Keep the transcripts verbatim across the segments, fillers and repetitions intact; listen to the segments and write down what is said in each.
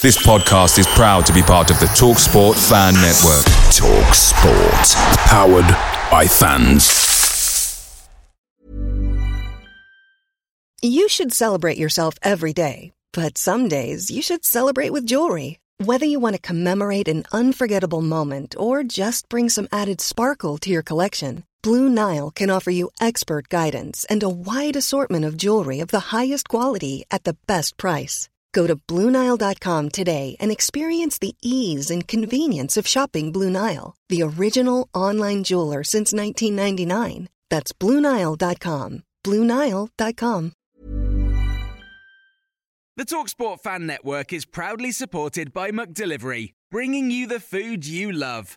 This podcast is proud to be part of the TalkSport Fan Network. TalkSport. Powered by fans. You should celebrate yourself every day, but some days you should celebrate with jewelry. Whether you want to commemorate an unforgettable moment or just bring some added sparkle to your collection, Blue Nile can offer you expert guidance and a wide assortment of jewelry of the highest quality at the best price. Go to Blue Nile dot com today and experience the ease and convenience of shopping Blue Nile, the original online jeweler since nineteen ninety-nine. That's Blue Nile dot com. Blue Nile dot com. The TalkSport Fan Network is proudly supported by McDelivery, bringing you the food you love.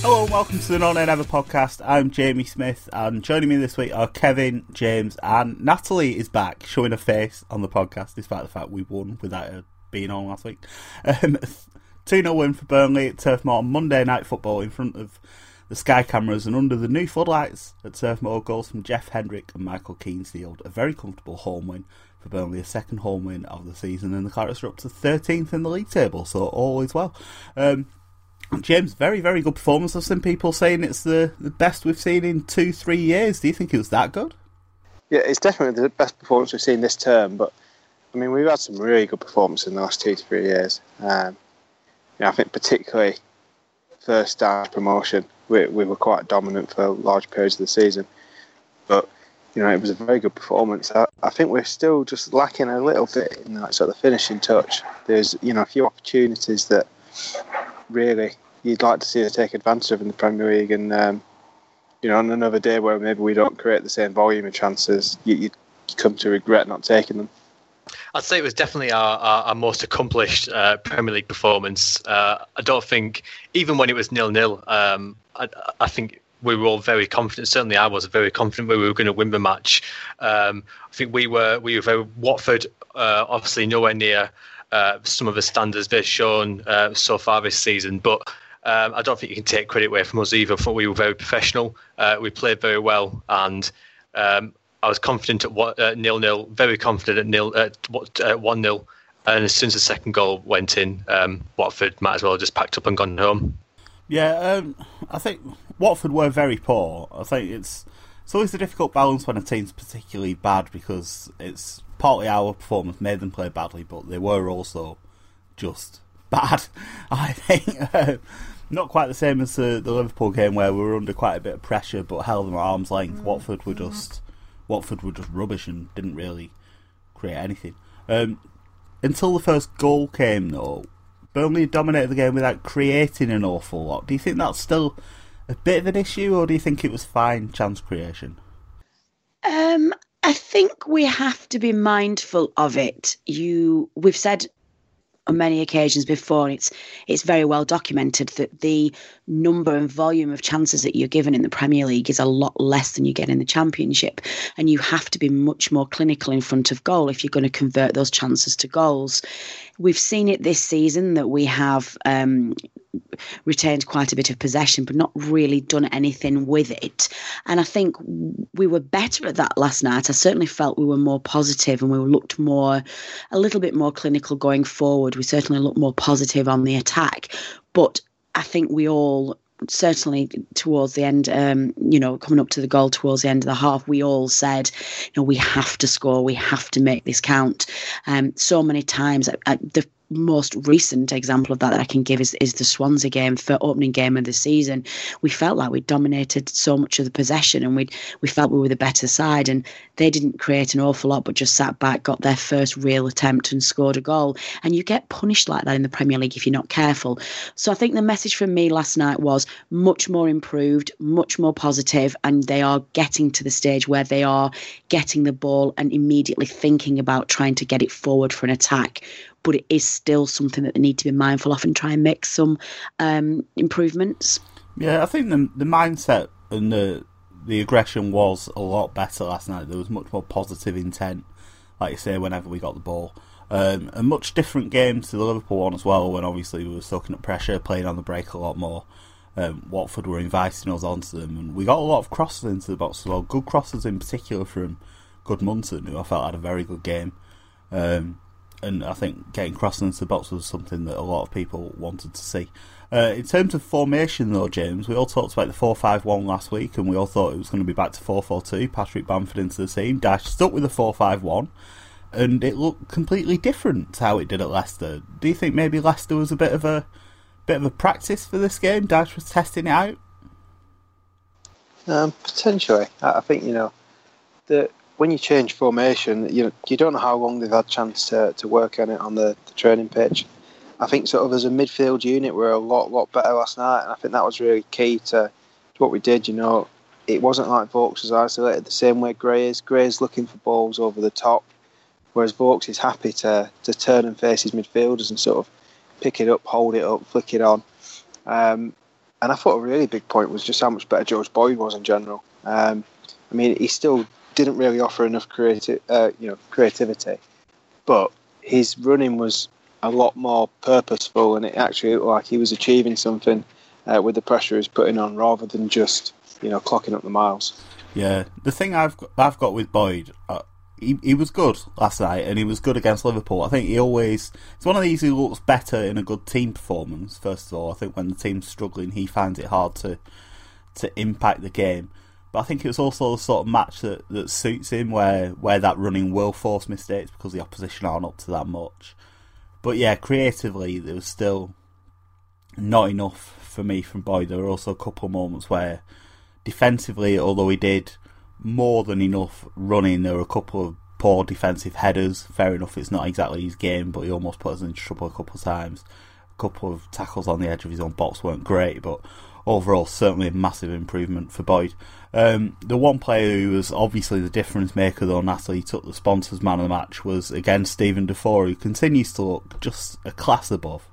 Hello and welcome to the No Name Ever podcast. I'm Jamie Smith, and joining me this week are Kevin, James and Natalie is back, showing a face on the podcast despite the fact we won without her being on last week. Um, two nil win for Burnley at Turf Moor on Monday Night Football in front of the Sky cameras and under the new floodlights at Turf Moor. Goals from Jeff Hendrick and Michael Keane sealed a very comfortable home win for Burnley, a second home win of the season, and the Clarets are up to thirteenth in the league table, so all is well. Um, James, very, very good performance. I've seen people saying it's the, the best we've seen in two, three years. Do you think it was that good? Yeah, it's definitely the best performance we've seen this term. But, I mean, we've had some really good performances in the last two to three years. Um, you know, I think particularly first half promotion, we, we were quite dominant for large periods of the season. But, you know, it was a very good performance. I, I think we're still just lacking a little bit in that sort of finishing touch. There's, you know, a few opportunities that really you'd like to see us take advantage of in the Premier League, and um, you know, on another day where maybe we don't create the same volume of chances, you, you'd come to regret not taking them. I'd say it was definitely our, our, our most accomplished uh, Premier League performance. Uh, I don't think, even when it was nil-nil, um, I, I think we were all very confident. Certainly I was very confident we were going to win the match. Um, I think we were, we were very, Watford, uh, obviously nowhere near Uh, some of the standards they've shown uh, so far this season, but um, I don't think you can take credit away from us either. I thought we were very professional, uh, we played very well, and um, I was confident at what, uh, nil-nil, very confident at nil at what uh, one-nil, and as soon as the second goal went in, um, Watford might as well have just packed up and gone home. Yeah, um, I think Watford were very poor. I think it's it's always a difficult balance when a team's particularly bad, because it's partly our performance made them play badly, but they were also just bad, I think. Uh, not quite the same as the, the Liverpool game, where we were under quite a bit of pressure but held them at arm's length. Watford were just Watford were just rubbish and didn't really create anything. Um, until the first goal came, though, Burnley dominated the game without creating an awful lot. Do you think that's still a bit of an issue, or do you think it was fine chance creation? Um. I think we have to be mindful of it. You, we've said on many occasions before, it's it's very well documented that the number and volume of chances that you're given in the Premier League is a lot less than you get in the Championship, and you have to be much more clinical in front of goal if you're going to convert those chances to goals. We've seen it this season that we have um, retained quite a bit of possession but not really done anything with it, and I think we were better at that last night. I certainly felt we were more positive and we looked more, a little bit more clinical going forward. We certainly looked more positive on the attack, but I think we all, certainly towards the end, um, you know, coming up to the goal towards the end of the half, we all said, you know, we have to score, we have to make this count. Um, so many times, I, I, the most recent example of that that I can give is, is the Swansea game, for opening game of the season. We felt like we dominated so much of the possession, and we we felt we were the better side, and they didn't create an awful lot, but just sat back, got their first real attempt and scored a goal. And you get punished like that in the Premier League if you're not careful. So I think the message from me last night was much more improved, much more positive, and they are getting to the stage where they are getting the ball and immediately thinking about trying to get it forward for an attack. But it is still something that they need to be mindful of and try and make some um, improvements. Yeah, I think the the mindset and the the aggression was a lot better last night. There was much more positive intent, like you say, whenever we got the ball. Um, a much different game to the Liverpool one as well, when obviously we were soaking up pressure, playing on the break a lot more. Um, Watford were inviting us onto them, and we got a lot of crosses into the box as well. Good crosses in particular from Gudmundsson, who I felt had a very good game. Um, And I think getting crossed into the box was something that a lot of people wanted to see. Uh, in terms of formation, though, James, we all talked about the four five one last week, and we all thought it was going to be back to four four two. Patrick Bamford into the team. Dyche stuck with the four five one, and it looked completely different to how it did at Leicester. Do you think maybe Leicester was a bit of a bit of a practice for this game? Dyche was testing it out. Um, potentially, I think you know the. When you change formation, you know, you don't know how long they've had chance to, to work on it on the, the training pitch. I think sort of as a midfield unit, we were a lot, lot better last night, and I think that was really key to, to what we did. You know, it wasn't like Vokes was isolated the same way Gray is. Gray's looking for balls over the top, whereas Vokes is happy to to turn and face his midfielders and sort of pick it up, hold it up, flick it on. Um, and I thought a really big point was just how much better George Boyd was in general. Um, I mean, he still didn't really offer enough creative, uh, you know, creativity, but his running was a lot more purposeful, and it actually looked like he was achieving something uh, with the pressure he's putting on, rather than just, you know, clocking up the miles. Yeah, the thing I've got, I've got with Boyd, uh, he he was good last night, and he was good against Liverpool. I think he always it's one of these who looks better in a good team performance. First of all, I think when the team's struggling, he finds it hard to to impact the game. But I think it was also the sort of match that, that suits him, where, where that running will force mistakes because the opposition aren't up to that much. But yeah, creatively, there was still not enough for me from Boyd. There were also a couple of moments where defensively, although he did more than enough running, there were a couple of poor defensive headers. Fair enough, it's not exactly his game, but he almost put us into trouble a couple of times. A couple of tackles on the edge of his own box weren't great, but overall, certainly a massive improvement for Boyd. Um, the one player who was obviously the difference maker, though, and actually took the sponsors' man of the match, was again Steven Defour, who continues to look just a class above.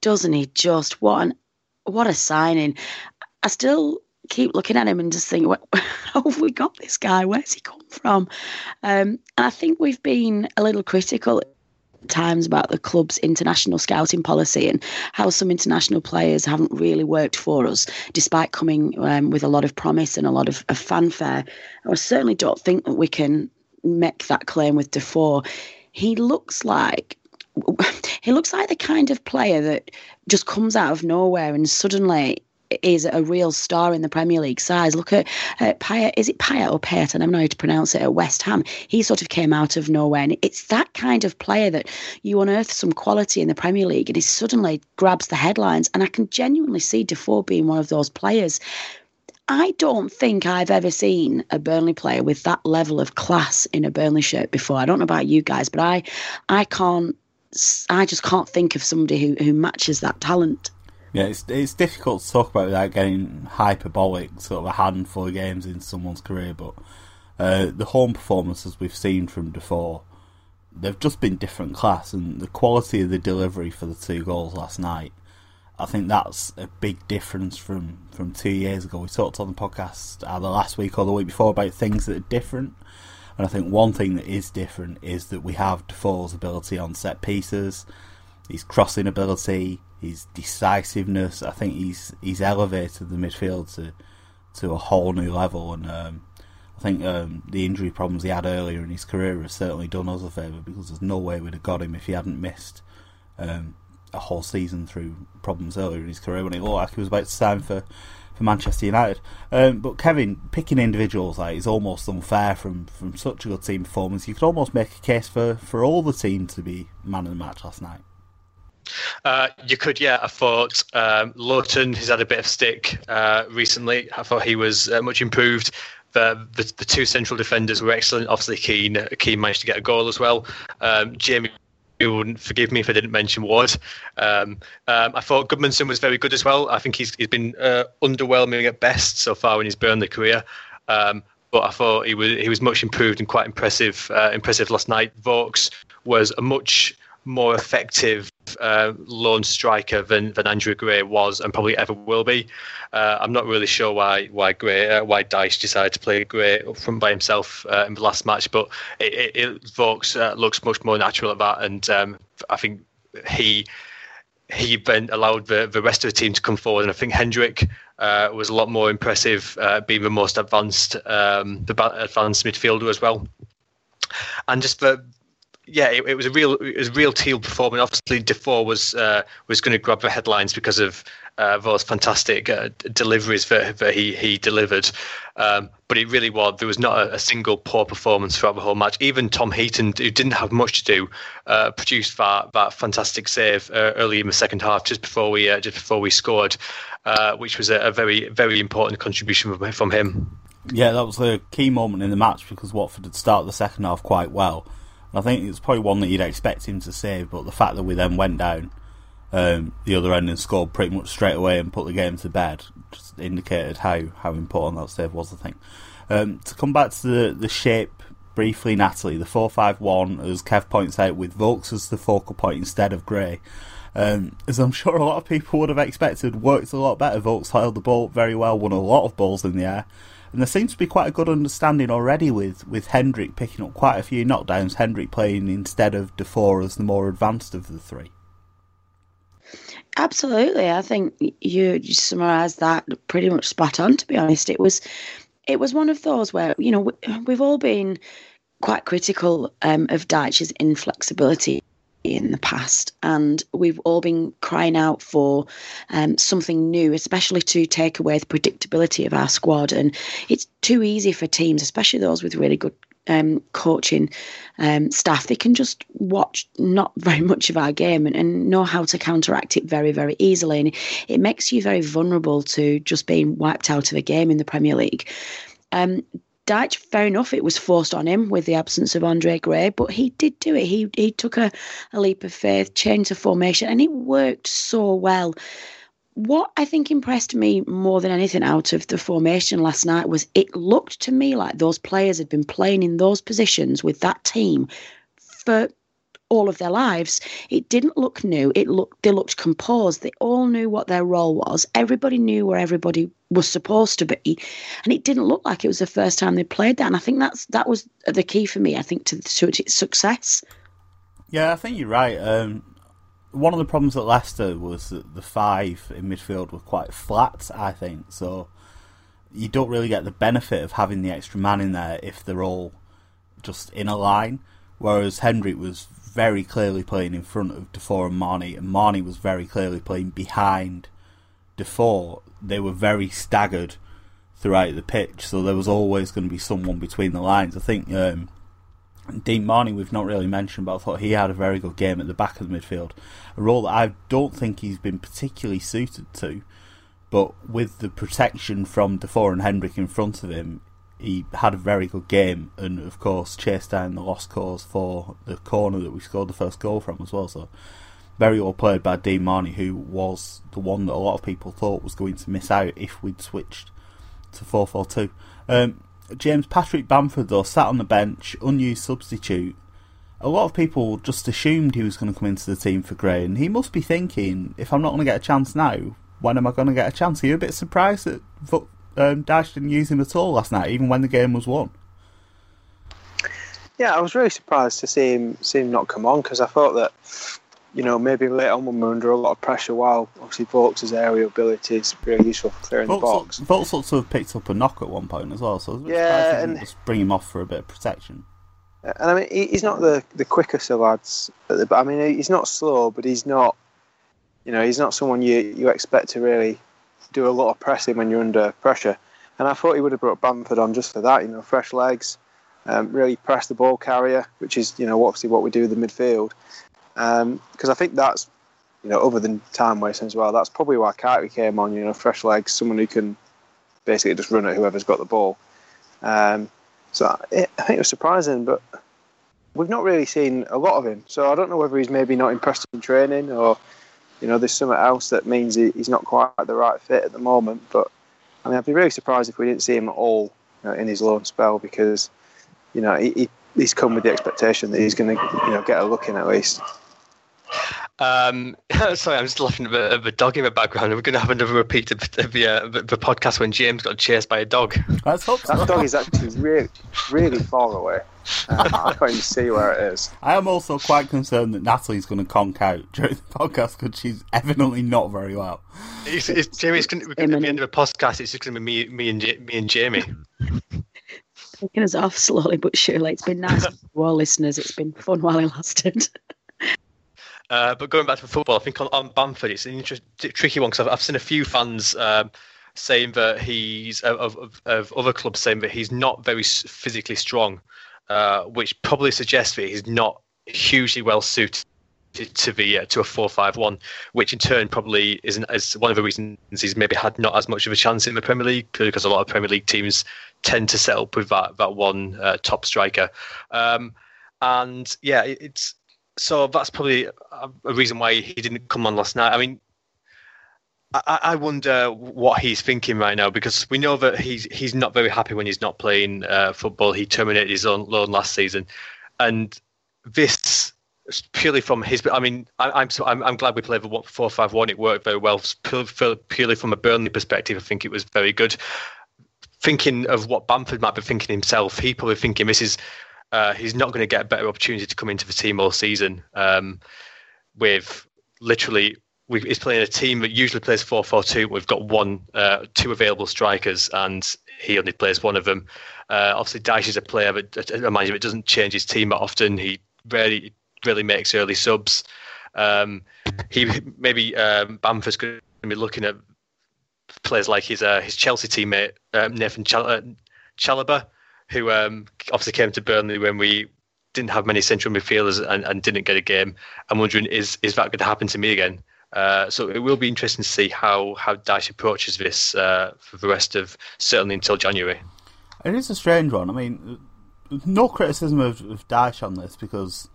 Doesn't he? Just what an what a signing! I still keep looking at him and just think, how have we got this guy? Where's he come from? Um, and I think we've been a little critical times about the club's international scouting policy and how some international players haven't really worked for us, despite coming um, with a lot of promise and a lot of, of fanfare. I certainly don't think that we can make that claim with Defour. He looks like he looks like the kind of player that just comes out of nowhere and suddenly is a real star in the Premier League size. Look at uh, Payet, is it Payet or Payet? I don't know how to pronounce it, at West Ham. He sort of came out of nowhere, and it's that kind of player that you unearth some quality in the Premier League and he suddenly grabs the headlines, and I can genuinely see Defour being one of those players. I don't think I've ever seen a Burnley player with that level of class in a Burnley shirt before. I don't know about you guys, but I I can't I just can't think of somebody who, who matches that talent. Yeah, it's it's difficult to talk about without getting hyperbolic, sort of a handful of games in someone's career, but uh, the home performances we've seen from Defour, they've just been different class, and the quality of the delivery for the two goals last night, I think that's a big difference from, from two years ago. We talked on the podcast either last week or the week before about things that are different, and I think one thing that is different is that we have Defour's ability on set pieces, his crossing ability, his decisiveness. I think he's he's elevated the midfield to to a whole new level, and um, I think um, the injury problems he had earlier in his career have certainly done us a favour, because there's no way we'd have got him if he hadn't missed um, a whole season through problems earlier in his career, when it looked like he was about to sign for, for Manchester United. Um, but Kevin, picking individuals like is almost unfair from, from such a good team performance. You could almost make a case for, for all the team to be man of the match last night. Uh, you could, yeah. I thought um, Lawton has had a bit of stick uh, recently. I thought he was uh, much improved. The, the the two central defenders were excellent. Obviously, Keane Keane managed to get a goal as well. Um, Jamie wouldn't forgive me if I didn't mention Ward. Um, um, I thought Gudmundsson was very good as well. I think he's he's been uh, underwhelming at best so far in his Burnley career. Um, but I thought he was he was much improved and quite impressive uh, impressive last night. Vokes was a much more effective uh, lone striker than, than Andrew Gray was and probably ever will be. Uh, I'm not really sure why why Gray uh, why Dyche decided to play Gray up front by himself uh, in the last match, but it, it, it Vokes uh, looks much more natural at that, and um, I think he he then allowed the, the rest of the team to come forward, and I think Hendrick uh, was a lot more impressive, uh, being the most advanced um, the advanced midfielder as well, and just the. Yeah, it, it was a real, it was a real teal performance. Obviously, Defour was uh, was going to grab the headlines because of uh, those fantastic uh, deliveries that, that he he delivered. Um, but it really was there was not a, a single poor performance throughout the whole match. Even Tom Heaton, who didn't have much to do, uh, produced that that fantastic save uh, early in the second half, just before we uh, just before we scored, uh, which was a, a very very important contribution from, from him. Yeah, that was a key moment in the match because Watford had started the second half quite well. I think it's probably one that you'd expect him to save, but the fact that we then went down um, the other end and scored pretty much straight away and put the game to bed just indicated how, how important that save was, I think. Um, to come back to the, the shape briefly, Natalie, the four five one, as Kev points out, with Vokes as the focal point instead of Gray, um, as I'm sure a lot of people would have expected, worked a lot better. Vokes held the ball very well, won a lot of balls in the air. And there seems to be quite a good understanding already with, with Hendrick picking up quite a few knockdowns, Hendrick playing instead of Defour as the more advanced of the three. Absolutely. I think you, you summarised that pretty much spot on, to be honest. It was it was one of those where, you know, we, we've all been quite critical um, of Dyche's inflexibility in the past, and we've all been crying out for um, something new, especially to take away the predictability of our squad. And it's too easy for teams, especially those with really good um, coaching um, staff. They can just watch not very much of our game and, and know how to counteract it very, very easily. And it makes you very vulnerable to just being wiped out of a game in the Premier League. Um, Dyche, fair enough, it was forced on him with the absence of Andre Gray, but he did do it. He he took a, a leap of faith, changed the formation, and it worked so well. What I think impressed me more than anything out of the formation last night was it looked to me like those players had been playing in those positions with that team for all of their lives. It didn't look new. It looked they looked composed. They all knew what their role was. Everybody knew where everybody was supposed to be, and it didn't look like it was the first time they played that. And I think that's that was the key for me. I think to, to its success. Yeah, I think you're right. Um, one of the problems at Leicester was that the five in midfield were quite flat, I think, so you don't really get the benefit of having the extra man in there if they're all just in a line. Whereas Hendrick was very clearly playing in front of Defour and Marnie, and Marnie was very clearly playing behind Defour. They were very staggered throughout the pitch, so there was always going to be someone between the lines. I think um, Dean Marnie we've not really mentioned, but I thought he had a very good game at the back of the midfield, a role that I don't think he's been particularly suited to, but with the protection from Defour and Hendrick in front of him, he had a very good game and, of course, chased down the lost cause for the corner that we scored the first goal from as well. So, very well played by Dean Marnie, who was the one that a lot of people thought was going to miss out if we'd switched to four four two. Um, James, Patrick Bamford, though, sat on the bench, unused substitute. A lot of people just assumed he was going to come into the team for Gray, and he must be thinking, if I'm not going to get a chance now, when am I going to get a chance? Are you a bit surprised that Vuk- Um, Dyche didn't use him at all last night, even when the game was won? Yeah, I was really surprised to see him see him not come on, because I thought that, you know, maybe later on when we're under a lot of pressure, while obviously Vokes' aerial ability is really useful for clearing Volks the box. Vokes looked to have picked up a knock at one point as well, so I was really yeah, surprised and just bring him off for a bit of protection. And I mean, he's not the, the quickest of lads, at the, I mean, he's not slow, but he's not, you know, he's not someone you, you expect to really to do a lot of pressing when you're under pressure. And I thought he would have brought Bamford on just for that, you know, fresh legs, um, really press the ball carrier, which is, you know, obviously what we do in the midfield. Because um, I think that's, you know, other than time wasting as well, that's probably why Keita came on, you know, fresh legs, someone who can basically just run at whoever's got the ball. Um, so it, I think it was surprising, but we've not really seen a lot of him. So I don't know whether he's maybe not impressed in training or, you know, there's something else that means he, he's not quite the right fit at the moment. But I mean, I'd be really surprised if we didn't see him at all, you know, in his loan spell, because, you know, he, he he's come with the expectation that he's going to, you know, get a look in at least. Um, sorry, I'm just laughing at a, a dog in the background. We're going to have another repeat of the, uh, the podcast when James got chased by a dog. Let's hope so. That dog is actually really, really far away. Um, I can't even see where it is. I am also quite concerned that Natalie's going to conk out during the podcast because she's evidently not very well. It's, it's, Jamie, it's going to, we're going to, at the end of the podcast, it's just going to be me, me and me and Jamie. Taking us off slowly but surely. It's been nice for all listeners. It's been fun while it lasted. Uh, but going back to football, I think on, on Bamford, it's an interesting, tricky one, because I've, I've seen a few fans um, saying that he's of, of, of other clubs saying that he's not very physically strong, uh, which probably suggests that he's not hugely well suited to the uh, to a four five one, which in turn probably isn't is one of the reasons he's maybe had not as much of a chance in the Premier League, because a lot of Premier League teams tend to set up with that that one uh, top striker, um, and yeah, it, it's. So that's probably a reason why he didn't come on last night. I mean, I, I wonder what he's thinking right now, because we know that he's he's not very happy when he's not playing uh, football. He terminated his own loan last season, and this purely from his. I mean, I, I'm so I'm, I'm glad we played the four five one. It worked very well. Purely from a Burnley perspective, I think it was very good. Thinking of what Bamford might be thinking himself, he probably thinking this is. Uh, he's not going to get a better opportunity to come into the team all season. Um, with literally, we've, he's playing a team that usually plays four four two. We've got one, uh, two available strikers, and he only plays one of them. Uh, obviously, Dyche is a player that, a manager that doesn't change his team that often. He rarely, really makes early subs. Um, he maybe um, Bamford's going to be looking at players like his uh, his Chelsea teammate um, Nathan Chal- uh, Chalobah, who um, obviously came to Burnley when we didn't have many central midfielders and, and didn't get a game. I'm wondering, is is that going to happen to me again? Uh, so it will be interesting to see how, how Dyche approaches this uh, for the rest of, certainly until January. It is a strange one. I mean, no criticism of, of Dyche on this, because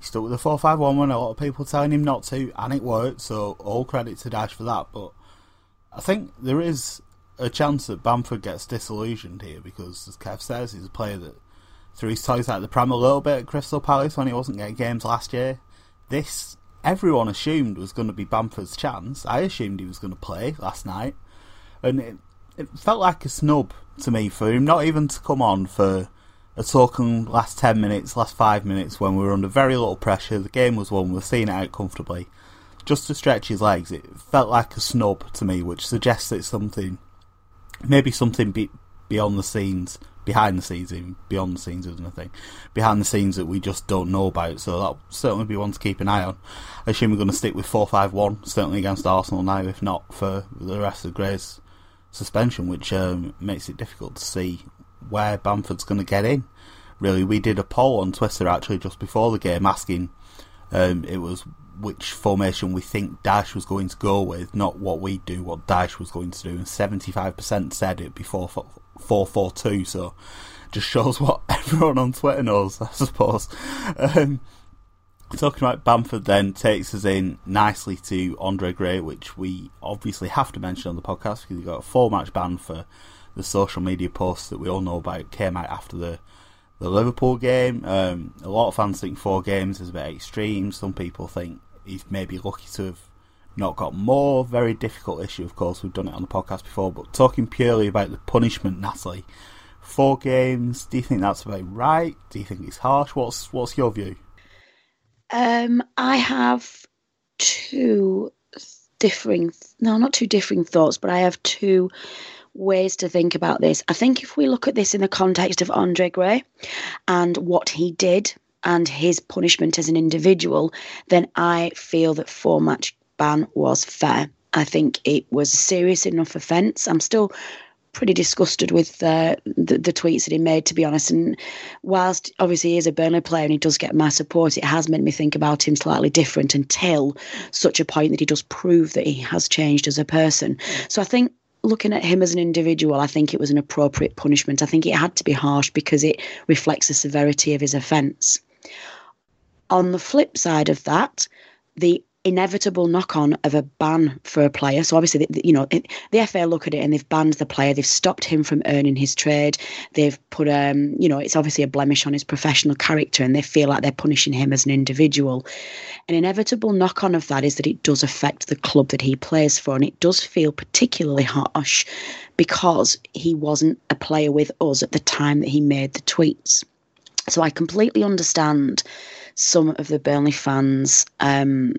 he stuck with the four five one when a lot of people telling him not to, and it worked, so all credit to Dyche for that. But I think there is a chance that Bamford gets disillusioned here, because, as Kev says, he's a player that threw his toys out of the pram a little bit at Crystal Palace when he wasn't getting games last year. This, everyone assumed, was going to be Bamford's chance. I assumed he was going to play last night. And it, it felt like a snub to me for him, not even to come on for a token last ten minutes, last five minutes, when we were under very little pressure, the game was won, we were seeing it out comfortably. Just to stretch his legs, it felt like a snub to me, which suggests it's something... Maybe something be, beyond the scenes, behind the scenes, even beyond the scenes is nothing, behind the scenes that we just don't know about. So that'll certainly be one to keep an eye on. I assume we're going to stick with four five one, certainly against Arsenal now, if not for the rest of Gray's suspension, which um, makes it difficult to see where Bamford's going to get in. Really, we did a poll on Twitter actually just before the game asking um, it was which formation we think Dyche was going to go with, not what we do, what Dyche was going to do, and seventy-five percent said it'd be four four two, so just shows what everyone on Twitter knows, I suppose. Um, talking about Bamford then takes us in nicely to Andre Gray, which we obviously have to mention on the podcast, because he got a four-match ban for the social media posts that we all know about, came out after the The Liverpool game. Um, a lot of fans think four games is a bit extreme. Some people think he's maybe lucky to have not got more. Very difficult issue, of course. We've done it on the podcast before. But talking purely about the punishment, Natalie, four games. Do you think that's about right? Do you think it's harsh? What's What's your view? Um, I have two differing. No, not two differing thoughts, but I have two ways to think about this. I think if we look at this in the context of Andre Gray and what he did and his punishment as an individual, then I feel that four match ban was fair. I think it was a serious enough offence. I'm still pretty disgusted with uh, the, the tweets that he made, to be honest. And whilst obviously he is a Burnley player and he does get my support, it has made me think about him slightly different until such a point that he does prove that he has changed as a person. So I think looking at him as an individual, I think it was an appropriate punishment. I think it had to be harsh because it reflects the severity of his offence. On the flip side of that, the inevitable knock-on of a ban for a player. So obviously, you know, the F A look at it and they've banned the player. They've stopped him from earning his trade. They've put, um, you know, it's obviously a blemish on his professional character, and they feel like they're punishing him as an individual. An inevitable knock-on of that is that it does affect the club that he plays for, and it does feel particularly harsh because he wasn't a player with us at the time that he made the tweets. So I completely understand some of the Burnley fans um,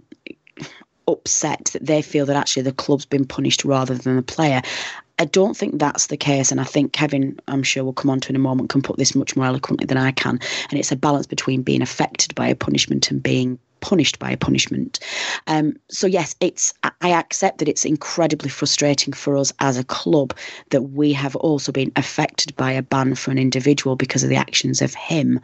upset that they feel that actually the club's been punished rather than the player. I don't think that's the case, and I think Kevin, I'm sure we'll come on to in a moment, can put this much more eloquently than I can, and it's a balance between being affected by a punishment and being punished by a punishment. Um, so yes, it's I accept that it's incredibly frustrating for us as a club that we have also been affected by a ban for an individual because of the actions of him,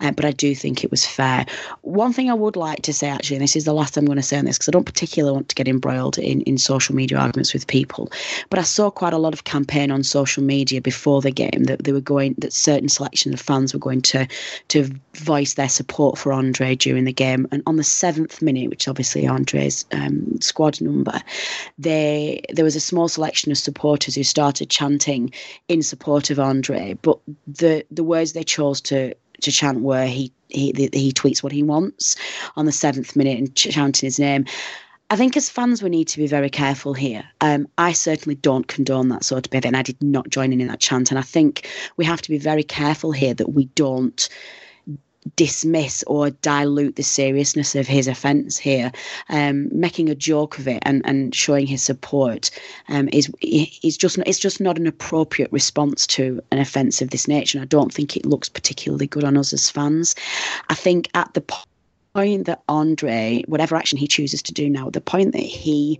uh, but I do think it was fair. One thing I would like to say actually, and this is the last I'm going to say on this because I don't particularly want to get embroiled in, in social media arguments with people, but I saw quite a lot of campaign on social media before the game that they were going, that certain selection of fans were going to to voice their support for Andre during the game, and on the seventh minute, which obviously Andre's um, squad number, they there was a small selection of supporters who started chanting in support of Andre, but the the words they chose to to chant were he he he tweets what he wants on the seventh minute and ch- chanting his name. I think as fans we need to be very careful here. Um, I certainly don't condone that sort of behaviour, and I did not join in in that chant, and I think we have to be very careful here that we don't dismiss or dilute the seriousness of his offence here. Um, making a joke of it and, and showing his support um, is is just it's just not an appropriate response to an offence of this nature, and I don't think it looks particularly good on us as fans. I think at the point that Andre, whatever action he chooses to do now, the point that he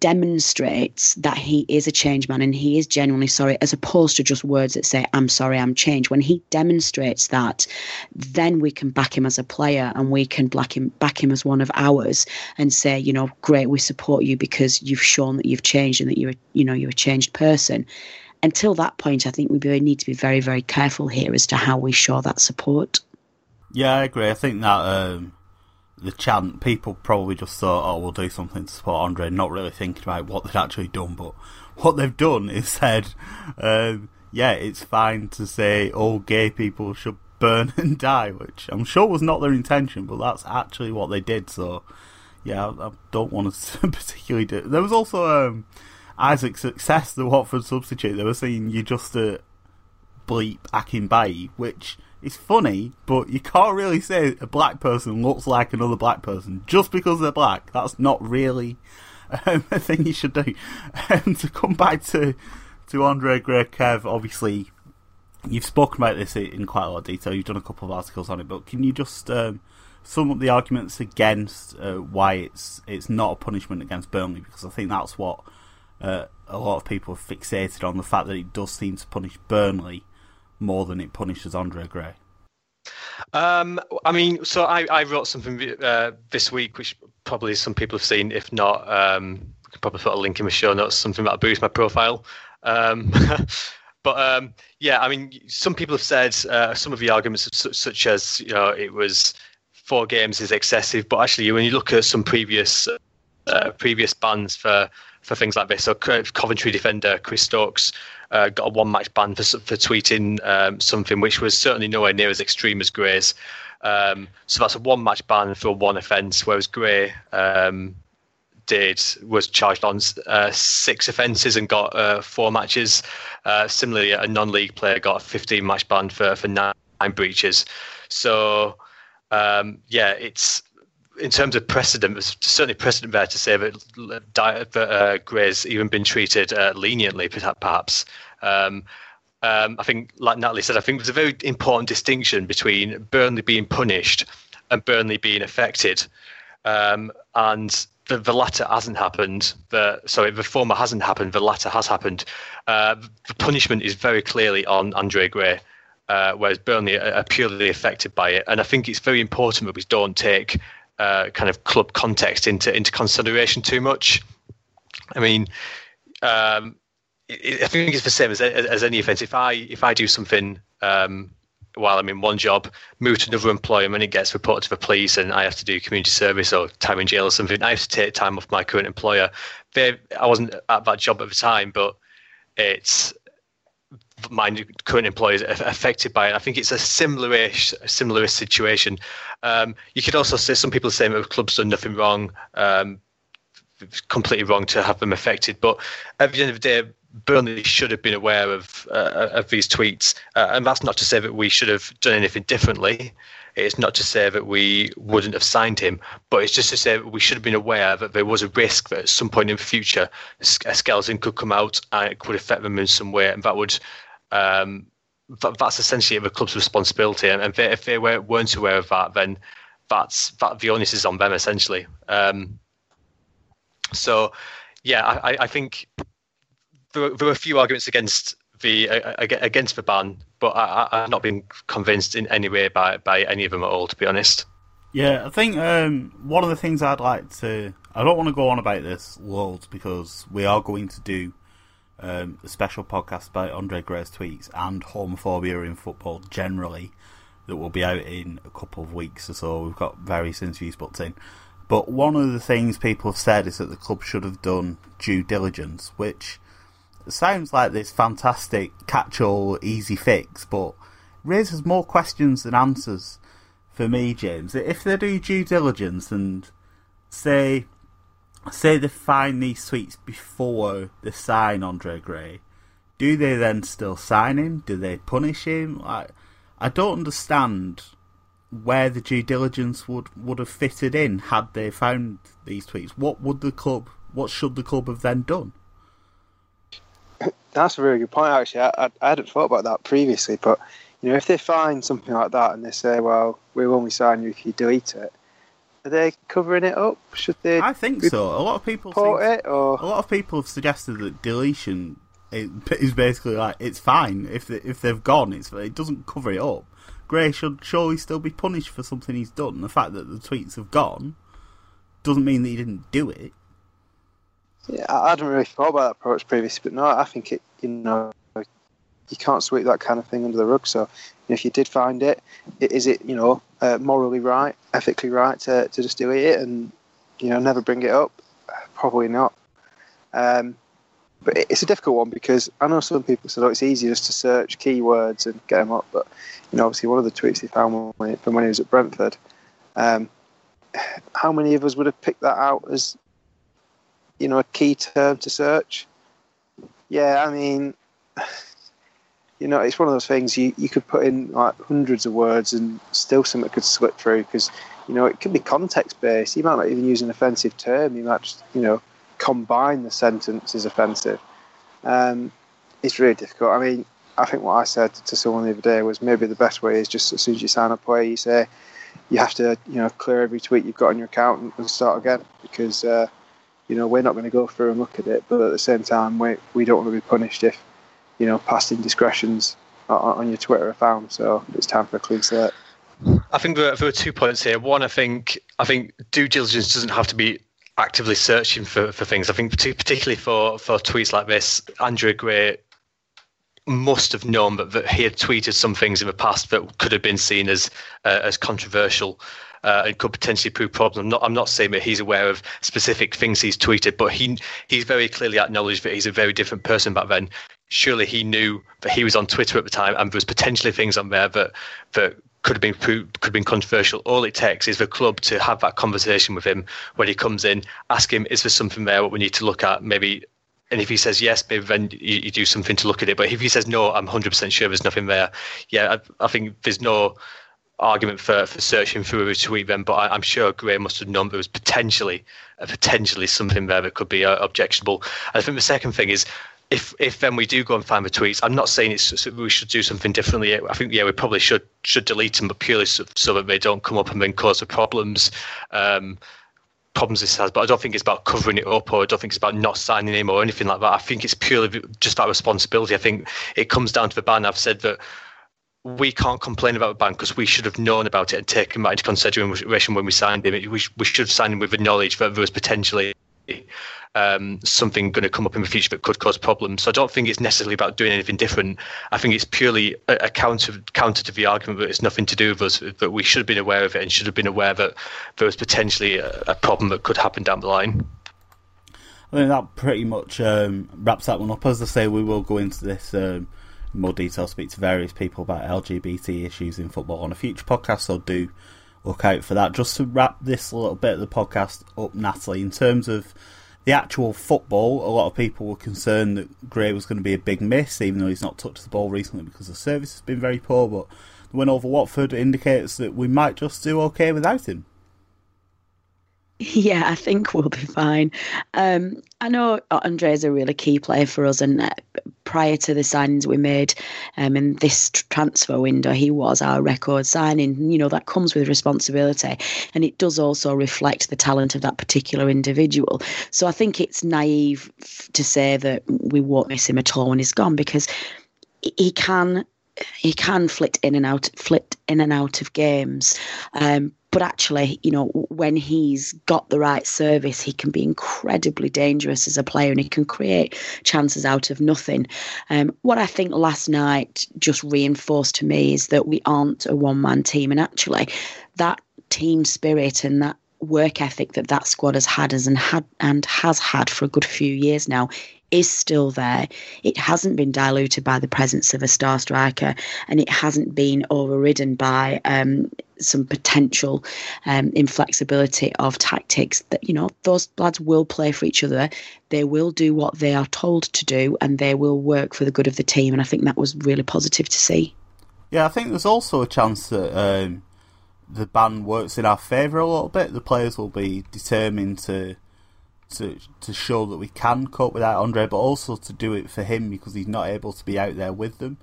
demonstrates that he is a changed man and he is genuinely sorry, as opposed to just words that say I'm sorry, I'm changed, when he demonstrates that, then we can back him as a player and we can back him back him as one of ours and say, you know, great, we support you because you've shown that you've changed and that you're, you know, you're a changed person. Until that point, I think we need to be very, very careful here as to how we show that support. Yeah, I agree. I think that um the chant, people probably just thought, oh, we'll do something to support Andre, not really thinking about what they'd actually done. But what they've done is said, um, yeah, it's fine to say all gay people should burn and die, which I'm sure was not their intention, but that's actually what they did. So, yeah, I, I don't want to particularly do it. There was also um, Isaac Success, the Watford substitute. They were saying, you just uh, bleep Akinbaye, which it's funny, but you can't really say a black person looks like another black person just because they're black. That's not really um, a thing you should do. And to come back to, to Andre Gray, Kev, obviously, you've spoken about this in quite a lot of detail. You've done a couple of articles on it, but can you just um, sum up the arguments against uh, why it's it's not a punishment against Burnley? Because I think that's what uh, a lot of people have fixated on, the fact that it does seem to punish Burnley more than it punishes Andre Gray. Um, I mean, so I, I wrote something uh, this week, which probably some people have seen. If not, um, I could probably put a link in my show notes, something that boosts my profile. Um, but um, yeah, I mean, some people have said uh, some of the arguments, such, such as, you know, it was four games is excessive. But actually, when you look at some previous uh, previous bans for for things like this, so Co- Coventry defender Chris Stokes Uh, got a one-match ban for for tweeting um, something which was certainly nowhere near as extreme as Gray's. Um, so that's a one-match ban for one offence, whereas Gray um, did was charged on uh, six offences and got uh, four matches. Uh, similarly, a non-league player got a fifteen-match ban for for nine breaches. So um, yeah, it's in terms of precedent, there's certainly precedent there to say that, that uh, Gray's even been treated uh, leniently, perhaps. Um, um, I think, like Natalie said, I think there's a very important distinction between Burnley being punished and Burnley being affected. Um, and the, the latter hasn't happened. The, sorry, the former hasn't happened. The latter has happened. Uh, the punishment is very clearly on Andrew Gray, uh, whereas Burnley are, are purely affected by it. And I think it's very important that we don't take uh, kind of club context into into consideration too much. I mean, um, it, I think it's the same as as any offence. If I if I do something. Um, while I'm in one job, move to another employer, and it gets reported to the police and I have to do community service or time in jail or something, I have to take time off my current employer. They, I wasn't at that job at the time, but it's my current employer is affected by it. I think it's a similar-ish, similar situation. Um, you could also say some people saying that the club's done nothing wrong, um, completely wrong to have them affected. But at the end of the day, Burnley should have been aware of uh, of these tweets, uh, and that's not to say that we should have done anything differently. It's not to say that we wouldn't have signed him, but it's just to say that we should have been aware that there was a risk that at some point in the future a skeleton could come out and it could affect them in some way, and that would um, that, that's essentially the club's responsibility. And, and they, if they weren't aware of that, then that's that the onus is on them essentially. Um, so, yeah, I, I think. There were a few arguments against the uh, against the ban, but I, I've not been convinced in any way by, by any of them at all, to be honest. Yeah, I think um, one of the things I'd like to... I don't want to go on about this loads, because we are going to do um, a special podcast about Andre Gray's tweets and homophobia in football generally that will be out in a couple of weeks or so. We've got various interviews booked in. But one of the things people have said is that the club should have done due diligence, which... It sounds like this fantastic catch-all easy fix, but raises more questions than answers for me, James. If they do due diligence and say say they find these tweets before they sign Andre Gray, do they then still sign him? Do they punish him? Like, I don't understand where the due diligence would, would have fitted in had they found these tweets. What would the club? What should the club have then done? That's a really good point, actually. I, I, I hadn't thought about that previously, but you know, if they find something like that and they say, well, we'll only sign you if you delete it, are they covering it up? Should they? I think so. A lot of people think, it, or? A lot of people have suggested that deletion is basically like, it's fine. If, they, if they've gone, it's, it doesn't cover it up. Gray should surely still be punished for something he's done. The fact that the tweets have gone doesn't mean that he didn't do it. Yeah, I hadn't really thought about that approach previously, but no, I think it, you know, you can't sweep that kind of thing under the rug. So if you did find it, is it, you know, uh, morally right, ethically right to, to just delete it and, you know, never bring it up? Probably not. Um, but it's a difficult one because I know some people said, oh, it's easier just to search keywords and get them up. But, you know, obviously one of the tweets he found when he, from when he was at Brentford, um, how many of us would have picked that out as... you know, a key term to search? Yeah, I mean, you know, it's one of those things you, you could put in like hundreds of words and still something could slip through because, you know, it could be context-based. You might not even use an offensive term. You might just, you know, combine the sentence as offensive. Um, it's really difficult. I mean, I think what I said to someone the other day was maybe the best way is just as soon as you sign a player, you say you have to, you know, clear every tweet you've got on your account and, and start again because... Uh, You know, we're not going to go through and look at it, but at the same time, we we don't want to be punished if, you know, past indiscretions on, on your Twitter are found. So it's time for a clean slate. I think there are, there are two points here. One, I think I think due diligence doesn't have to be actively searching for, for things. I think particularly for, for tweets like this, Andrew Gray must have known that, that he had tweeted some things in the past that could have been seen as uh, as controversial. Uh, it could potentially prove problems. I'm not, I'm not saying that he's aware of specific things he's tweeted, but he he's very clearly acknowledged that he's a very different person back then. Surely he knew that he was on Twitter at the time, and there was potentially things on there that that could have been could have been controversial. All it takes is the club to have that conversation with him when he comes in, ask him, is there something there what we need to look at? Maybe. And if he says yes, maybe then you, you do something to look at it. But if he says no, I'm one hundred percent sure there's nothing there. Yeah, I, I think there's no argument for, for searching through a tweet then, but I, I'm sure Gray must have known there was potentially uh, potentially something there that could be uh, objectionable. And I think the second thing is, if if then we do go and find the tweets, I'm not saying it's we should do something differently. I think yeah, we probably should should delete them, but purely so, so that they don't come up and then cause the problems. Um, problems this has, but I don't think it's about covering it up, or I don't think it's about not signing him or anything like that. I think it's purely just that responsibility. I think it comes down to the ban. I've said that we can't complain about the ban because we should have known about it and taken that into consideration when we signed him. We, we should have signed him with the knowledge that there was potentially um, something going to come up in the future that could cause problems. So I don't think it's necessarily about doing anything different. I think it's purely a, a counter counter to the argument that it's nothing to do with us, that we should have been aware of it and should have been aware that there was potentially a, a problem that could happen down the line. I think that pretty much um, wraps that one up. As I say, we will go into this um in more detail, speak to various people about L G B T issues in football on a future podcast, so do look out for that. Just to wrap this little bit of the podcast up, Natalie, in terms of the actual football, a lot of people were concerned that Gray was going to be a big miss, even though he's not touched the ball recently because the service has been very poor, but the win over Watford indicates that we might just do okay without him. Yeah, I think we'll be fine. Um, I know Andre's a really key player for us, and prior to the signings we made um, in this transfer window, he was our record signing. You know, that comes with responsibility, and it does also reflect the talent of that particular individual. So I think it's naive to say that we won't miss him at all when he's gone, because he can he can flit in and out, flit in and out of games. Um, But actually, you know, when he's got the right service, he can be incredibly dangerous as a player, and he can create chances out of nothing. Um, what I think last night just reinforced to me is that we aren't a one-man team. And actually, that team spirit and that work ethic that that squad has had as and had and has had for a good few years now is still there. It hasn't been diluted by the presence of a star striker, and it hasn't been overridden by um, some potential um, inflexibility of tactics. That, you know, those lads will play for each other, they will do what they are told to do, and they will work for the good of the team, and I think that was really positive to see. Yeah, I think there's also a chance that um, the ban works in our favour a little bit. The players will be determined to To, to show that we can cope without Andre, but also to do it for him because he's not able to be out there with them.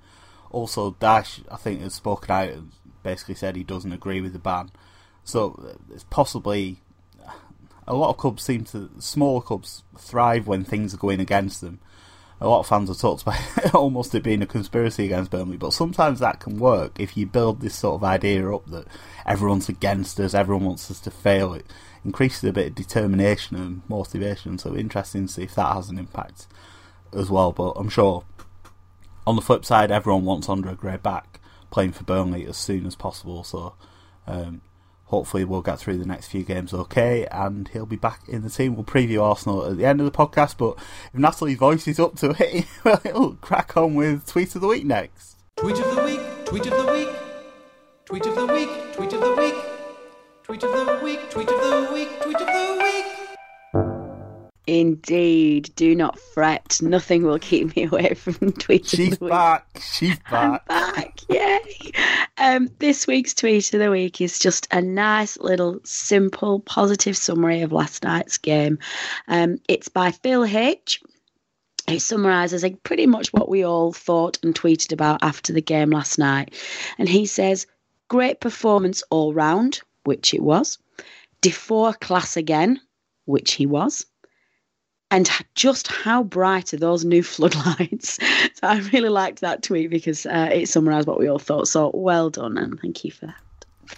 Also, Dyche, I think, has spoken out and basically said he doesn't agree with the ban. So it's possibly a lot of clubs seem to smaller clubs thrive when things are going against them. A lot of fans have talked about almost it being a conspiracy against Burnley, but sometimes that can work if you build this sort of idea up that everyone's against us, everyone wants us to fail. It increases a bit of determination and motivation, so interesting to see if that has an impact as well. But I'm sure on the flip side, everyone wants Andrew Gray back playing for Burnley as soon as possible, so um, hopefully we'll get through the next few games okay and he'll be back in the team. We'll preview Arsenal at the end of the podcast, but if Natalie's voice is up to it, it'll crack on with Tweet of the Week next. Tweet of the Week, Tweet of the Week, Tweet of the Week, Tweet of the Week. Tweet of the week, tweet of the week, tweet of the week. Indeed, do not fret. Nothing will keep me away from tweet She's of the week. She's back. She's back. I'm back. Yay. Um, this week's tweet of the week is just a nice little simple positive summary of last night's game. Um, it's by Phil H. It summarises like, pretty much what we all thought and tweeted about after the game last night. And he says, great performance all round, which it was. Defour class again, which he was. And just how bright are those new floodlights? So I really liked that tweet because uh, it summarised what we all thought. So well done, and thank you for that.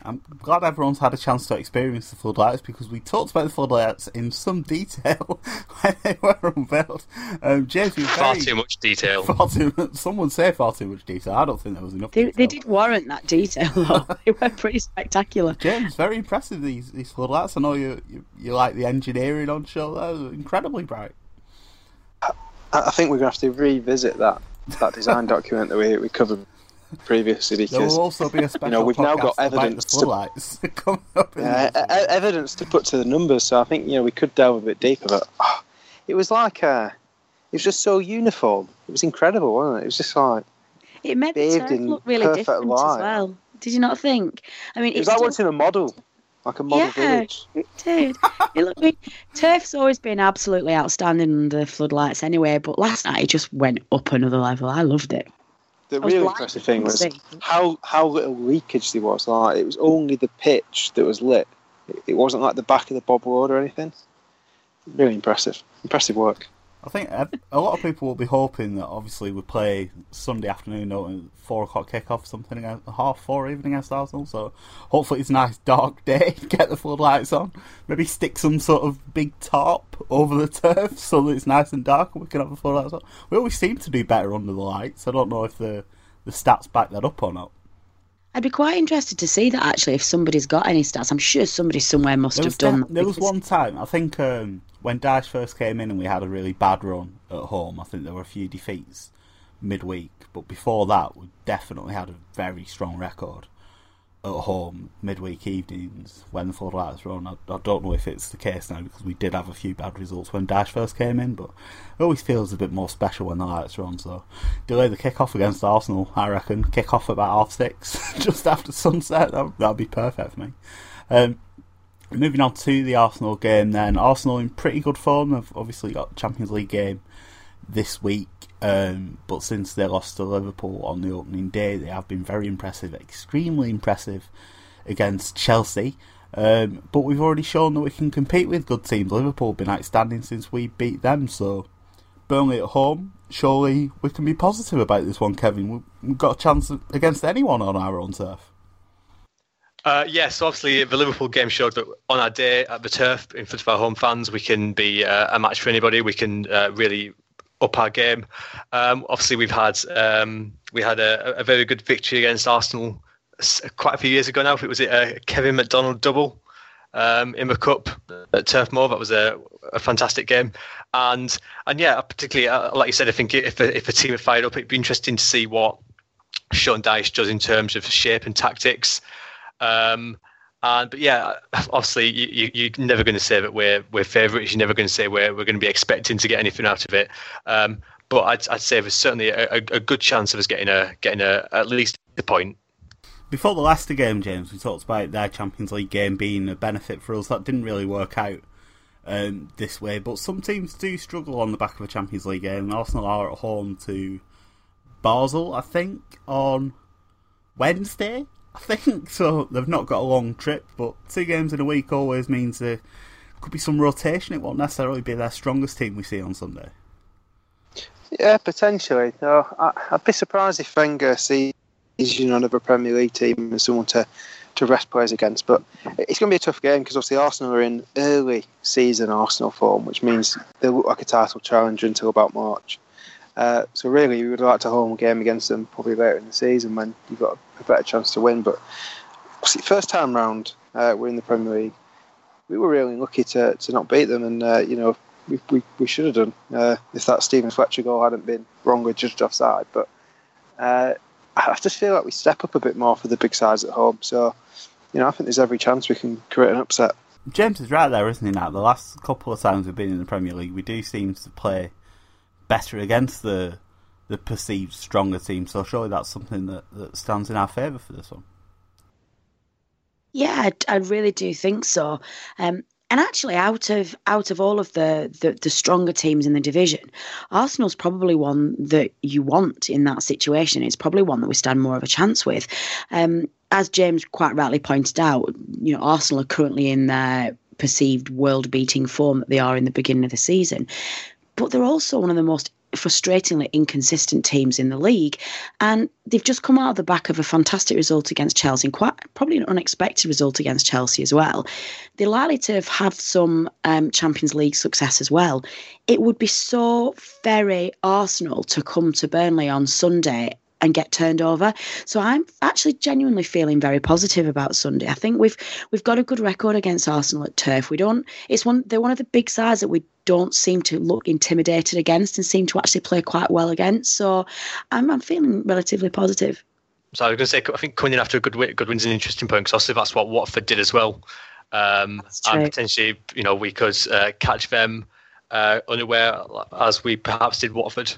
I'm glad everyone's had a chance to experience the floodlights because we talked about the floodlights in some detail when they were unveiled. Um, James, we far very, too much detail. Far too, someone say far too much detail. I don't think there was enough They, they did warrant that detail, though. They were pretty spectacular. James, very impressive, these, these floodlights. I know you, you you like the engineering on show. That was incredibly bright. I, I think we're going to have to revisit that, that design document that we, we covered previously, because there will also be a special, you know, we've now got evidence to, to coming up in uh, e- evidence to put to the numbers, so I think, you know, we could delve a bit deeper. But oh, it was like a, it was just so uniform. It was incredible, wasn't it? It was just like it made the turf look really different light. As well. Did you not think? I mean, it was like watching a model. Like a model yeah, village. It did. It looked, I mean, turf's always been absolutely outstanding under the floodlights anyway, but last night it just went up another level. I loved it. The really interesting thing was how, how little leakage there was. Like, it was only the pitch that was lit. it wasn't like the back of the Bob Ward or anything. Really impressive. Impressive work. I think a lot of people will be hoping that obviously we play Sunday afternoon at four o'clock kickoff, something at half four even against Arsenal, so hopefully it's a nice dark day, get the floodlights on, maybe stick some sort of big tarp over the turf so that it's nice and dark and we can have the floodlights on. We always seem to do better under the lights. I don't know if the, the stats back that up or not. I'd be quite interested to see that actually, if somebody's got any stats. I'm sure somebody somewhere must have done that. There was one time, I think um, when Dyche first came in and we had a really bad run at home, I think there were a few defeats midweek, but before that we definitely had a very strong record at home midweek evenings when the floodlights were on. I, I don't know if it's the case now because we did have a few bad results when Dyche first came in, but it always feels a bit more special when the lights are on. So delay the kickoff against Arsenal, I reckon. Kick off about half six, just after sunset. That would be perfect for me. Um, moving on to the Arsenal game then. Arsenal in pretty good form. They've obviously got the Champions League game this week. Um, but since they lost to Liverpool on the opening day, they have been very impressive, extremely impressive against Chelsea. Um, but we've already shown that we can compete with good teams. Liverpool have been outstanding since we beat them, so Burnley at home, surely we can be positive about this one, Kevin. We've got a chance against anyone on our own turf. Uh, yes, obviously the Liverpool game showed that on our day at the turf, in front of our home fans, we can be uh, a match for anybody. We can uh, really up our game. Um, obviously, we've had um, we had a, a very good victory against Arsenal quite a few years ago now. It was a Kevin McDonald double um, in the cup at Turf Moor. That was a, a fantastic game, and and yeah, particularly like you said, I think if a, if a team are fired up, it'd be interesting to see what Sean Dyche does in terms of shape and tactics. Um, And but yeah, obviously you, you, you're never going to say that we're we're favourites. You're never going to say we're we're going to be expecting to get anything out of it. Um, but I'd I'd say there's certainly a, a good chance of us getting a getting a at least a point. Before the Leicester game, James, we talked about their Champions League game being a benefit for us. That didn't really work out um, this way. But some teams do struggle on the back of a Champions League game. Arsenal are at home to Basel, I think, on Wednesday. I think so. They've not got a long trip, but two games in a week always means there could be some rotation. It won't necessarily be their strongest team we see on Sunday. Yeah, potentially. No, I, I'd be surprised if Wenger sees you know, another Premier League team as someone to, to rest players against. But it's going to be a tough game because obviously Arsenal are in early season Arsenal form, which means they look like a title challenger until about March. Uh, so really, we would like to home game against them probably later in the season when you've got a better chance to win. But see, first time round, uh, we're in the Premier League. We were really lucky to, to not beat them, and uh, you know we, we we should have done uh, if that Stephen Fletcher goal hadn't been wrongly judged offside. But uh, I just feel like we step up a bit more for the big sides at home. So you know, I think there's every chance we can create an upset. James is right there, isn't he? Now the last couple of times we've been in the Premier League, we do seem to play better against the the perceived stronger team, so surely that's something that, that stands in our favour for this one. Yeah, I, I really do think so. Um, and actually, out of out of all of the, the, the stronger teams in the division, Arsenal's probably one that you want in that situation. It's probably one that we stand more of a chance with. Um, as James quite rightly pointed out, you know, Arsenal are currently in their perceived world-beating form that they are in the beginning of the season. But they're also one of the most frustratingly inconsistent teams in the league. And they've just come out of the back of a fantastic result against Chelsea, and quite probably an unexpected result against Chelsea as well. They're likely to have had some um, Champions League success as well. It would be so very Arsenal to come to Burnley on Sunday and get turned over. So I'm actually genuinely feeling very positive about Sunday. I think we've we've got a good record against Arsenal at turf. We don't. It's one. They're one of the big sides that we don't seem to look intimidated against and seem to actually play quite well against. So I'm I'm feeling relatively positive. So I was going to say, I think coming in after a good win, good win's an interesting point because obviously that's what Watford did as well. Um, and potentially, you know, we could uh, catch them uh, unaware as we perhaps did Watford.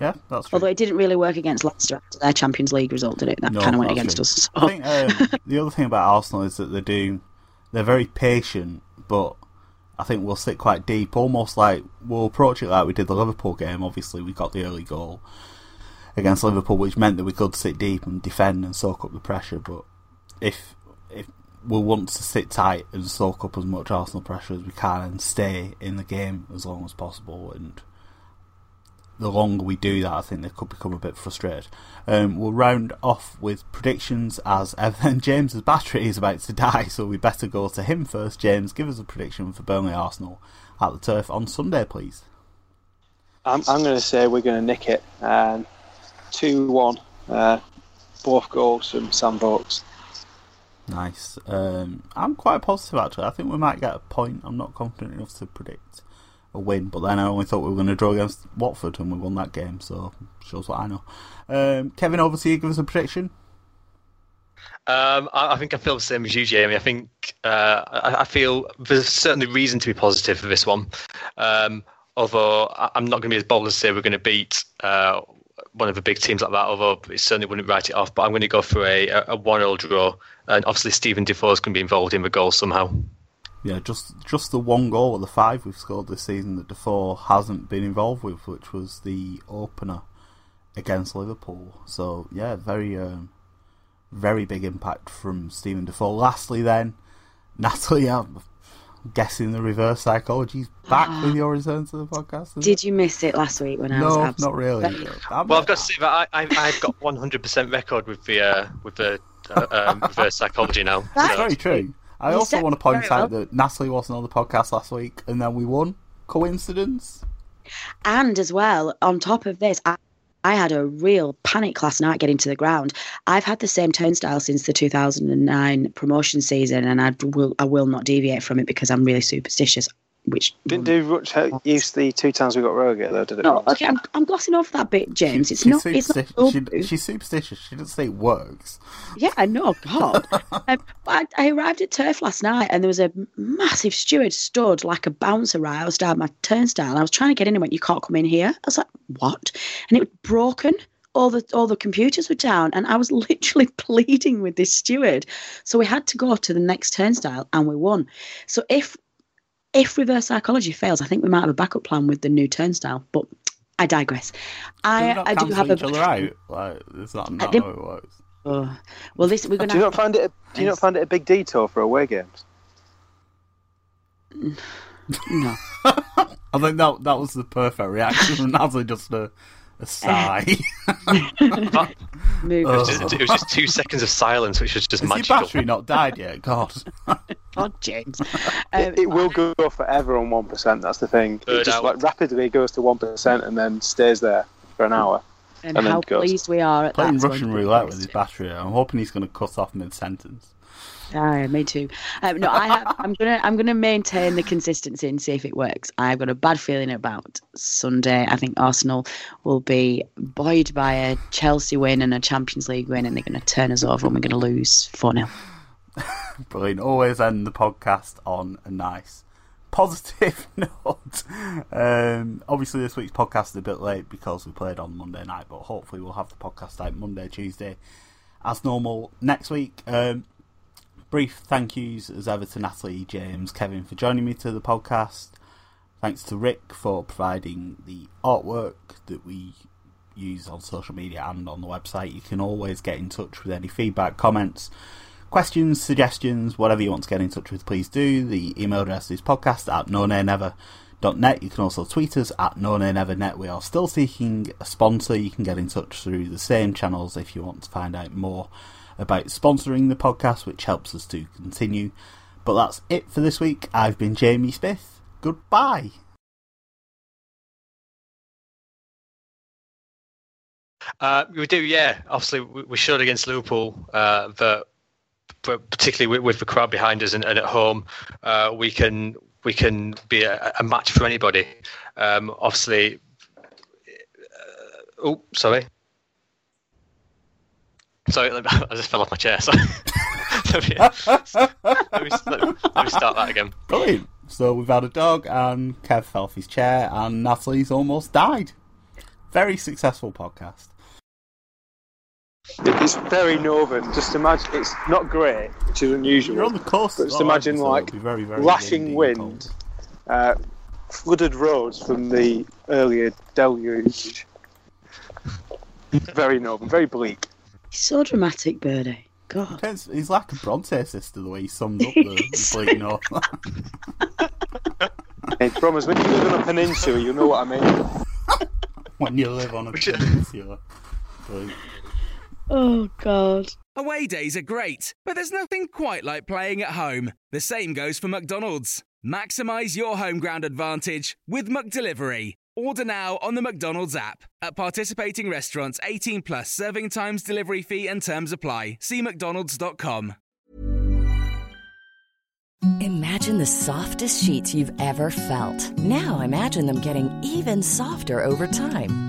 Yeah, that's true. Although it didn't really work against Leicester after their Champions League result, did it? That no, kind of went against true. us. So. I think um, the other thing about Arsenal is that they do, they're very patient, but I think we'll sit quite deep, almost like we'll approach it like we did the Liverpool game. Obviously, we got the early goal against Liverpool, which meant that we could sit deep and defend and soak up the pressure. But if if we'll want to sit tight and soak up as much Arsenal pressure as we can and stay in the game as long as possible. And the longer we do that, I think they could become a bit frustrated. Um, we'll round off with predictions, as ever. James's battery is about to die, so we better go to him first. James, give us a prediction for Burnley Arsenal at the Turf on Sunday, please. I'm, I'm going to say we're going to nick it. Um, two one. Uh, both goals from Sam Brooks. Nice. Um, I'm quite positive, actually. I think we might get a point. I'm not confident enough to predict a win, but then I only thought we were going to draw against Watford and we won that game, so shows what I know. Um, Kevin, over to you, give us a prediction. Um, I, I think I feel the same as you, Jamie. I think uh, I, I feel there's certainly reason to be positive for this one, um, although I, I'm not going to be as bold as to say we're going to beat uh, one of the big teams like that, although it certainly wouldn't write it off. But I'm going to go for a, a one-all draw, and obviously Steven Defour is going to be involved in the goal somehow. Yeah, just just the one goal of the five we've scored this season that Defour hasn't been involved with, which was the opener against Liverpool. So, yeah, very um, very big impact from Steven Defour. Lastly then, Natalie, I'm guessing the reverse psychology's back ah, with your return to the podcast. Did it? You miss it last week when I no, was absent? No, not really. Well, I've got to say that I, I, I've got one hundred percent record with the, uh, with the uh, um, reverse psychology now. That's so. Very true. I you also want to point out well. that Natalie wasn't on the podcast last week and then we won. Coincidence? And as well, on top of this, I, I had a real panic last night getting to the ground. I've had the same turnstile since the two thousand nine promotion season, and I will I will not deviate from it because I'm really superstitious. Which Didn't do much use the two times we got relegated though, did it? No, okay, I'm, I'm glossing over that bit, James. She, it's, she's not, it's not. She, she's superstitious. She didn't say it works. Yeah, I know. God, um, I, I arrived at Turf last night, and there was a massive steward stood like a bouncer roused down my turnstile. And I was trying to get in, and went, "You can't come in here." I was like, "What?" And it was broken. All the all the computers were down, and I was literally pleading with this steward. So we had to go to the next turnstile, and we won. So if If reverse psychology fails, I think we might have a backup plan with the new turnstile, but I digress. I do, I do have each a. Other out? Like, that's not, not how it works. Oh. Well, this we're going oh, to. Do you not find it? A, do you not find it a big detour for away games? No. I think that that was the perfect reaction from Natalie, just a, a sigh. that, it, was just, it was just two seconds of silence, which was just Has magical. Your battery not died yet? God. Oh, James. Um, it, it will go forever on one percent, that's the thing. It just like, rapidly goes to one percent and then stays there for an hour. And, and how pleased we are at Playing that. Playing Russian roulette with his battery. I'm hoping he's going to cut off mid-sentence. Ah, me too. Um, no, I have, I'm gonna I'm gonna maintain the consistency and see if it works. I've got a bad feeling about Sunday. I think Arsenal will be buoyed by a Chelsea win and a Champions League win, and they're going to turn us over, and we're going to lose four nil. Brilliant. Always end the podcast on a nice positive note. Um, obviously this week's podcast is a bit late because we played on Monday night, but hopefully we'll have the podcast out Monday, Tuesday as normal next week. Um, brief thank yous as ever to Natalie, James, Kevin for joining me to the podcast. Thanks to Rick for providing the artwork that we use on social media and on the website. You can always get in touch with any feedback, comments, questions, suggestions, whatever you want to get in touch with, please do. The email address is podcast at no name ever dot net. You can also tweet us at no name ever dot net. We are still seeking a sponsor. You can get in touch through the same channels if you want to find out more about sponsoring the podcast, which helps us to continue. But that's it for this week. I've been Jamie Smith. Goodbye. Uh, we do, yeah. Obviously, we showed against Liverpool uh, that But particularly with, with the crowd behind us and, and at home, uh, we can we can be a, a match for anybody. Um, obviously, uh, oh sorry, sorry, I just fell off my chair. Sorry. let, me, let, me, let me start that again. Brilliant. So we've had a dog, and Kev fell off his chair, and Natalie's almost died. Very successful podcast. It's very northern. Just imagine it's not great, which is unusual. You're on the coast. But just imagine oh, like very, very lashing wind, uh, flooded roads from the earlier deluge. Very northern, very bleak. He's so dramatic, Birdie. God. Depends. He's like a Bronte sister, the way he summed up the Blake North. Hey, promise, when you live on a peninsula, you know what I mean. When you live on a peninsula. Like... Oh, God. Away days are great, but there's nothing quite like playing at home. The same goes for McDonald's. Maximise your home ground advantage with McDelivery. Order now on the McDonald's app. At participating restaurants, eighteen plus, serving times, delivery fee and terms apply. See mcdonalds dot com. Imagine the softest sheets you've ever felt. Now imagine them getting even softer over time.